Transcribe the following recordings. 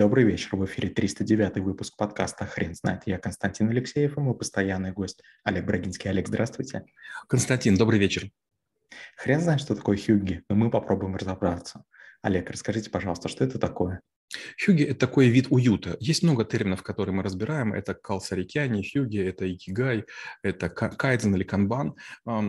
Добрый вечер. В эфире 309-й выпуск подкаста «Хрен знает». Я Константин Алексеев и мой постоянный гость Олег Брагинский. Олег, здравствуйте. Константин, добрый вечер. Хрен знает, что такое хюгге, но мы попробуем разобраться. Олег, расскажите, пожалуйста, что это такое? Хюгге – это такой вид уюта. Есть много терминов, которые мы разбираем. Это калсарикяни, хюгге, это икигай, это кайдзен или канбан.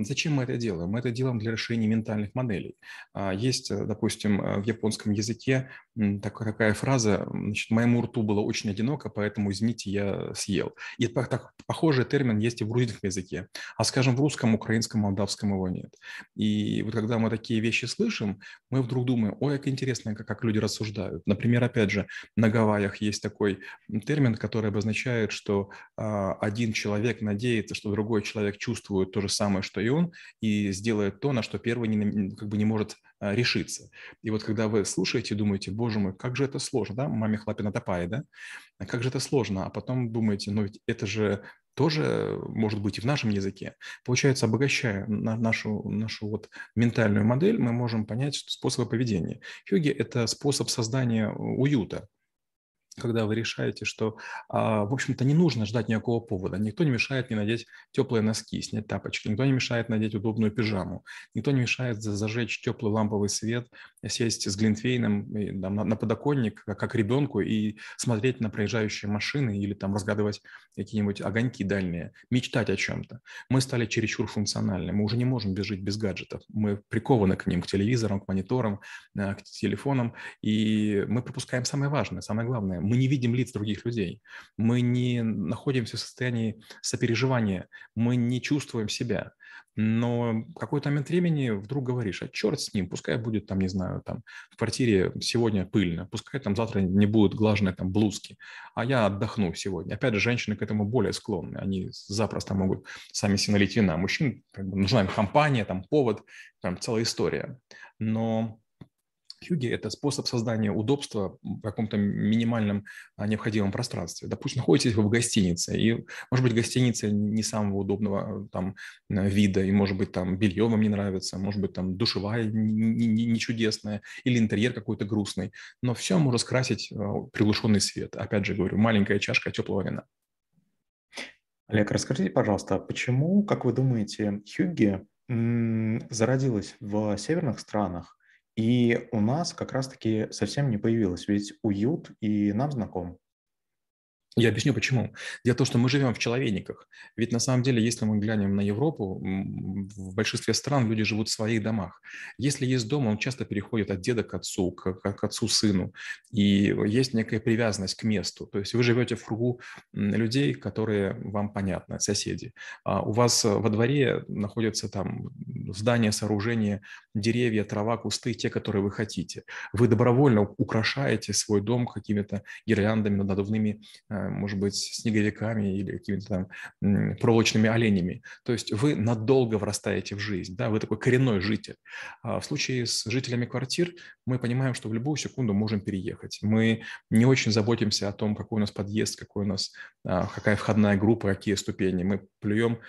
Зачем мы это делаем? Мы это делаем для решения ментальных моделей. Есть, допустим, в японском языке такая фраза: значит, «моему рту было очень одиноко, поэтому, извините, я съел». И так, похожий термин есть и в грузинском языке. А, скажем, в русском, украинском, молдавском его нет. И вот когда мы такие вещи слышим, мы вдруг думаем: ой, как интересно, как люди рассуждают. Например, опять же, на Гавайях есть такой термин, который обозначает, что один человек надеется, что другой человек чувствует то же самое, что и он, и сделает то, на что первый не может решиться. И вот когда вы слушаете, думаете: боже мой, как же это сложно, да, маме хлапина топай, да, как же это сложно, а потом думаете: ну ведь это же тоже может быть и в нашем языке. Получается, обогащая нашу вот ментальную модель, мы можем понять способы поведения. Хюгге – это способ создания уюта, когда вы решаете, что, в общем-то, не нужно ждать никакого повода. Никто не мешает не надеть теплые носки, снять тапочки, никто не мешает надеть удобную пижаму, никто не мешает зажечь теплый ламповый свет, сесть с Глинтвейном на подоконник, как ребенку, и смотреть на проезжающие машины или там разгадывать какие-нибудь огоньки дальние, мечтать о чем-то. Мы стали чересчур функциональны, мы уже не можем жить без гаджетов, мы прикованы к ним, к телевизорам, к мониторам, к телефонам, и мы пропускаем самое важное, самое главное. Мы не видим лиц других людей, мы не находимся в состоянии сопереживания, мы не чувствуем себя. Но в какой-то момент времени вдруг говоришь: а черт с ним, пускай будет там, не знаю, там в квартире сегодня пыльно, пускай там завтра не будут глаженные там блузки, а я отдохну сегодня. Опять же, женщины к этому более склонны, они запросто могут сами себе налить вина. Мужчин нужна им компания, там повод, там целая история. Но хюгге – это способ создания удобства в каком-то минимальном необходимом пространстве. Допустим, находитесь вы в гостинице, и, может быть, гостиница не самого удобного там вида, и, может быть, там белье вам не нравится, может быть, там душевая не чудесная, или интерьер какой-то грустный. Но все можно скрасить приглушенный свет. Опять же говорю, маленькая чашка теплого вина. Олег, расскажите, пожалуйста, почему, как вы думаете, хюгге зародилась в северных странах, и у нас как раз-таки совсем не появилось, ведь уют и нам знаком. Я объясню, почему. Дело в том, что мы живем в человейниках. Ведь на самом деле, если мы глянем на Европу, в большинстве стран люди живут в своих домах. Если есть дом, он часто переходит от деда к отцу, к отцу-сыну. И есть некая привязанность к месту. То есть вы живете в кругу людей, которые вам понятны, соседи. А у вас во дворе находятся там здания, сооружения, деревья, трава, кусты, те, которые вы хотите. Вы добровольно украшаете свой дом какими-то гирляндами, надувными, может быть, снеговиками или какими-то там проволочными оленями. То есть вы надолго врастаете в жизнь, да, вы такой коренной житель. В случае с жителями квартир мы понимаем, что в любую секунду можем переехать. Мы не очень заботимся о том, какой у нас подъезд, какая входная группа, какие ступени. Мы плюем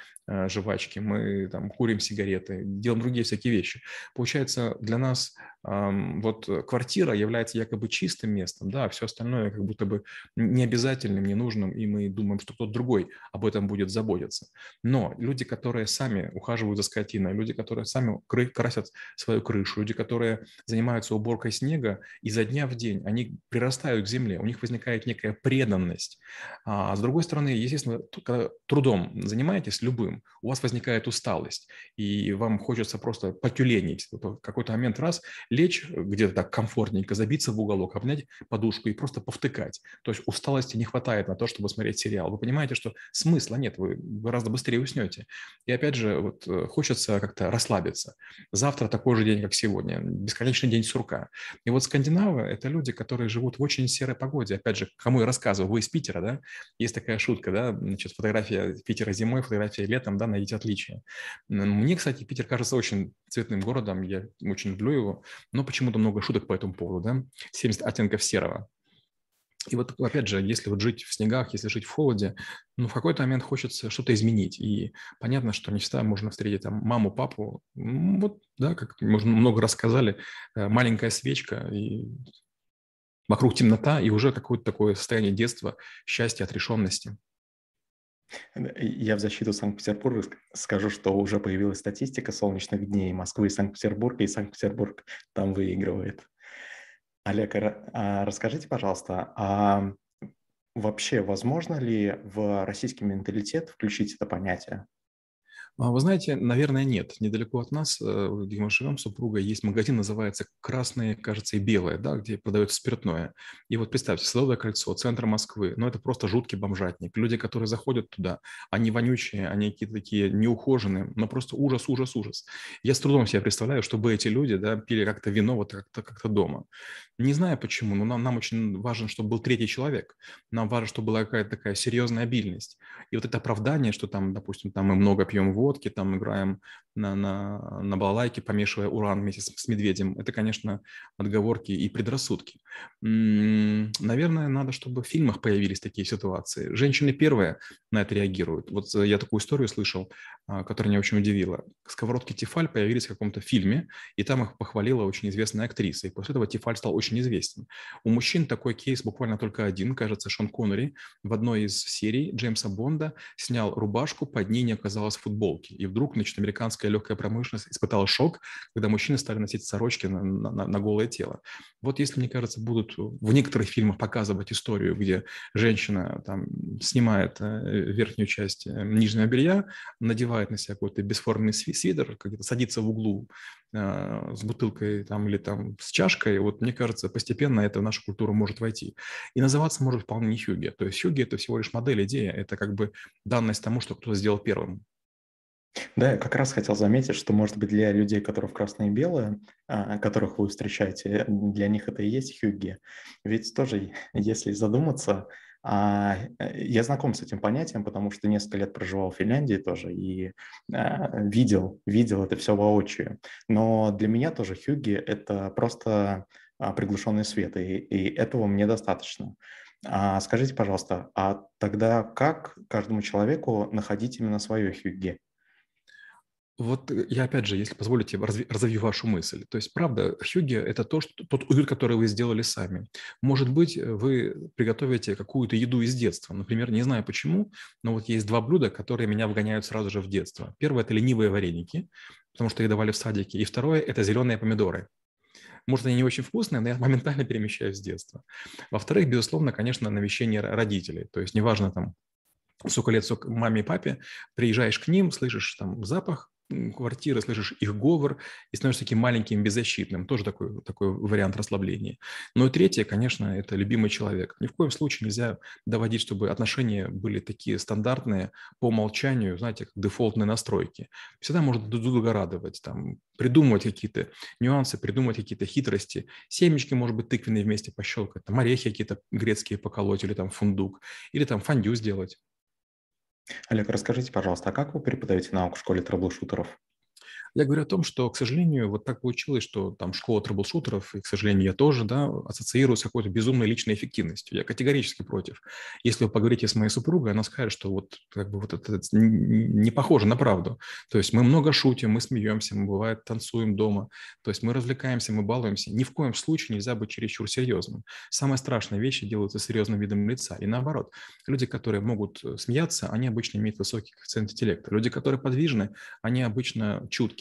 жвачки, мы там курим сигареты, делаем другие всякие вещи. Получается, для нас вот квартира является якобы чистым местом, да, а все остальное как будто бы необязательным, ненужным, и мы думаем, что кто-то другой об этом будет заботиться. Но люди, которые сами ухаживают за скотиной, люди, которые сами красят свою крышу, люди, которые занимаются уборкой снега, изо дня в день они прирастают к земле, у них возникает некая преданность. А с другой стороны, естественно, когда трудом занимаетесь любым, у вас возникает усталость, и вам хочется просто потюленить, в какой-то момент раз лечь где-то так комфортненько, забиться в уголок, обнять подушку и просто повтыкать. То есть усталости не хватает на то, чтобы смотреть сериал. Вы понимаете, что смысла нет, вы гораздо быстрее уснете. И опять же, вот хочется как-то расслабиться. Завтра такой же день, как сегодня, бесконечный день сурка. И вот скандинавы – это люди, которые живут в очень серой погоде. Опять же, кому я рассказываю, вы из Питера, да? Есть такая шутка, да? Значит, фотография Питера зимой, фотография летом, да, найти отличия. Мне, кстати, Питер кажется очень цветным городом, я очень люблю его, но почему-то много шуток по этому поводу, да, 70 оттенков серого. И вот, опять же, если вот жить в снегах, если жить в холоде, ну, в какой-то момент хочется что-то изменить, и понятно, что не всегда можно встретить там маму, папу, вот, да, как мы много рассказали, маленькая свечка, и Вокруг темнота и уже какое-то такое состояние детства, счастья, отрешенности. Я в защиту Санкт-Петербурга скажу, что уже появилась статистика солнечных дней Москвы и Санкт-Петербург там выигрывает. Олег, расскажите, пожалуйста, а вообще возможно ли в российский менталитет включить это понятие? Вы знаете, наверное, нет. Недалеко от нас, где мы живем, супруга, есть магазин, называется «Красное, кажется, и Белое», да, где продается спиртное. И вот представьте, Садовое кольцо, центр Москвы, ну это просто жуткий бомжатник. Люди, которые заходят туда, они вонючие, они какие-то такие неухоженные, но просто ужас, ужас, ужас. Я с трудом себе представляю, чтобы эти люди, да, пили как-то вино вот как-то дома. Не знаю почему, но нам очень важно, чтобы был третий человек. Нам важно, чтобы была какая-то такая серьезная обильность. И вот это оправдание, что там, допустим, там мы много пьем водку, там играем на балалайке, помешивая уран вместе с медведем. Это, конечно, отговорки и предрассудки. Наверное, надо, чтобы в фильмах появились такие ситуации. Женщины первые на это реагируют. Вот я такую историю слышал, которая меня очень удивила. Сковородки Тефаль появились в каком-то фильме, и там их похвалила очень известная актриса. И после этого Тефаль стал очень известен. У мужчин такой кейс буквально только один, кажется, Шон Коннери в одной из серий Джеймса Бонда снял рубашку, под ней не оказалось футболки. И вдруг, значит, американская легкая промышленность испытала шок, когда мужчины стали носить сорочки на голое тело. Вот если, мне кажется, будут в некоторых фильмах показывать историю, где женщина там снимает верхнюю часть нижнего белья, надевает на себя какой-то бесформенный свитер, где-то садится в углу с бутылкой там, или там, с чашкой, вот мне кажется, постепенно это в нашу культуру может войти. И называться может вполне не хюгге. То есть хюгге – это всего лишь модель, идея, это как бы данность тому, что кто-то сделал первым. Да, я как раз хотел заметить, что, может быть, для людей, которые в красное и белое, которых вы встречаете, для них это и есть хюгге. Ведь тоже, если задуматься, я знаком с этим понятием, потому что несколько лет проживал в Финляндии тоже и видел это все воочию. Но для меня тоже хюгге – это просто приглушенный свет, и этого мне достаточно. Скажите, пожалуйста, а тогда как каждому человеку находить именно свое хюгге? Вот я, опять же, если позволите, разовью вашу мысль. То есть, правда, хюгге – это тот уют, который вы сделали сами. Может быть, вы приготовите какую-то еду из детства. Например, не знаю почему, но вот есть два блюда, которые меня вгоняют сразу же в детство. Первое – это ленивые вареники, потому что их давали в садике. И второе – это зеленые помидоры. Может, они не очень вкусные, но я моментально перемещаюсь с детства. Во-вторых, безусловно, конечно, навещение родителей. То есть, неважно, там, сколько лет маме и папе, приезжаешь к ним, слышишь там запах квартиры, слышишь их говор и становишься таким маленьким, беззащитным. Тоже такой вариант расслабления. Ну и третье, конечно, это любимый человек. Ни в коем случае нельзя доводить, чтобы отношения были такие стандартные по умолчанию, знаете, как дефолтные настройки. Всегда можно друг друга радовать, там, придумывать какие-то нюансы, придумывать какие-то хитрости. Семечки, может быть, тыквенные вместе пощелкать, там, орехи какие-то грецкие поколоть или там фундук, или там фондю сделать. Олег, расскажите, пожалуйста, а как вы преподаете науку в школе трэблшутеров? Я говорю о том, что, к сожалению, вот так получилось, что там школа трэблшутеров, и, к сожалению, я тоже, да, ассоциирую с какой-то безумной личной эффективностью. Я категорически против. Если вы поговорите с моей супругой, она скажет, что вот как бы вот это не похоже на правду. То есть мы много шутим, мы смеемся, мы, бывает, танцуем дома. То есть мы развлекаемся, мы балуемся. Ни в коем случае нельзя быть чересчур серьезным. Самые страшные вещи делаются серьезным видом лица. И наоборот, люди, которые могут смеяться, они обычно имеют высокий коэффициент интеллекта. Люди, которые подвижны, они обычно чуткие.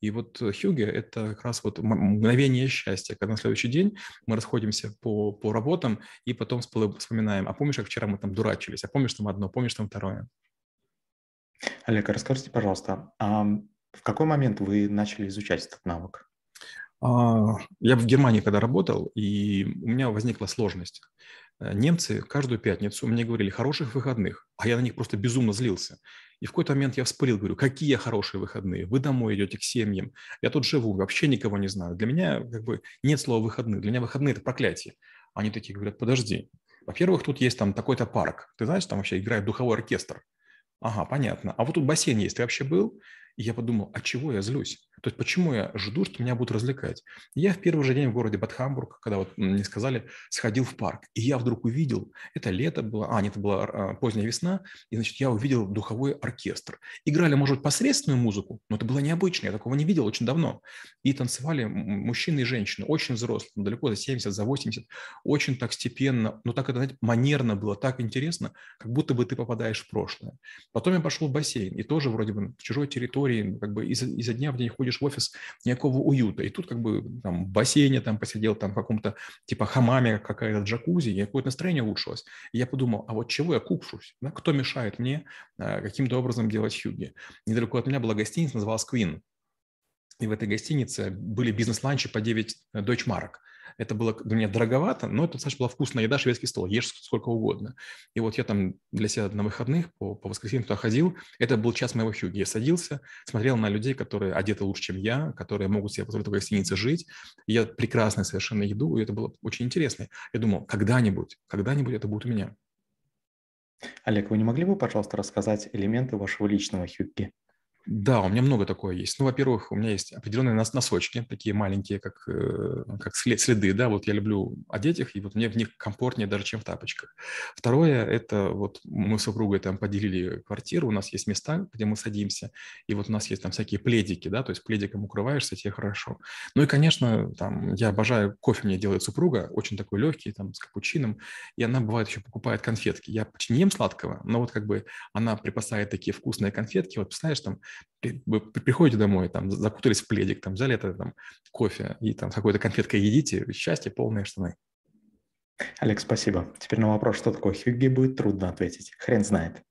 И вот хюгге – это как раз вот мгновение счастья, когда на следующий день мы расходимся по работам и потом вспоминаем, а помнишь, как вчера мы там дурачились, а помнишь там одно, помнишь там второе. Олег, расскажите, пожалуйста, а в какой момент вы начали изучать этот навык? Я в Германии когда работал, и у меня возникла сложность. Немцы каждую пятницу мне говорили «хороших выходных», а я на них просто безумно злился. И в какой-то момент я вспылил, говорю, какие хорошие выходные, вы домой идете к семьям, я тут живу, вообще никого не знаю. Для меня как бы нет слова «выходные», для меня выходные – это проклятие. Они такие говорят, подожди, во-первых, тут есть там такой-то парк, ты знаешь, там вообще играет духовой оркестр. Ага, понятно. А вот тут бассейн есть, ты вообще был? И я подумал, от чего я злюсь? То есть почему я жду, что меня будут развлекать? Я в первый же день в городе Батхамбург, когда вот мне сказали, сходил в парк. И я вдруг увидел, это лето было, нет, это была поздняя весна, и, значит, я увидел духовой оркестр. Играли, может быть, посредственную музыку, но это было необычно, я такого не видел очень давно. И танцевали мужчины и женщины, очень взрослые, далеко за 70, за 80, очень так степенно, но так, это, знаете, манерно было, так интересно, как будто бы ты попадаешь в прошлое. Потом я пошел в бассейн, и тоже вроде бы в чужой территории, как бы изо дня в день ходишь в офис, никакого уюта. И тут как бы там в бассейне там посидел, там в каком-то типа хамаме какая-то джакузи, и какое-то настроение улучшилось. И я подумал, а вот чего я куксусь? Да? Кто мешает мне каким-то образом делать хюгге? Недалеко от меня была гостиница, называлась Queen. И в этой гостинице были бизнес-ланчи по 9 Deutschmark. Это было для меня дороговато, но это, достаточно была вкусная еда, шведский стол, ешь сколько угодно. И вот я там для себя на выходных по воскресеньям туда ходил. Это был час моего хюгге. Я садился, смотрел на людей, которые одеты лучше, чем я, которые могут себе позволить в гостинице жить. И я прекрасную совершенно еду, и это было очень интересно. Я думал, когда-нибудь это будет у меня. Олег, вы не могли бы, пожалуйста, рассказать элементы вашего личного хюгге? Да, у меня много такого есть. Ну, во-первых, у меня есть определенные носочки, такие маленькие, как следы, да, вот я люблю одеть их, и вот мне в них комфортнее даже, чем в тапочках. Второе, это вот мы с супругой там поделили квартиру, у нас есть места, где мы садимся, и вот у нас есть там всякие пледики, да, то есть пледиком укрываешься, тебе хорошо. Ну и, конечно, там я обожаю, кофе мне делает супруга, очень такой легкий, там, с капучином, и она бывает еще покупает конфетки. Я почти не ем сладкого, но вот как бы она припасает такие вкусные конфетки, вот представляешь, там, вы приходите домой, там, закутались в пледик, там, взяли это, там, кофе и там какой-то конфеткой едите, счастье, полные штаны. Олег, спасибо. Теперь на вопрос, что такое хюгге, будет трудно ответить. Хрен знает.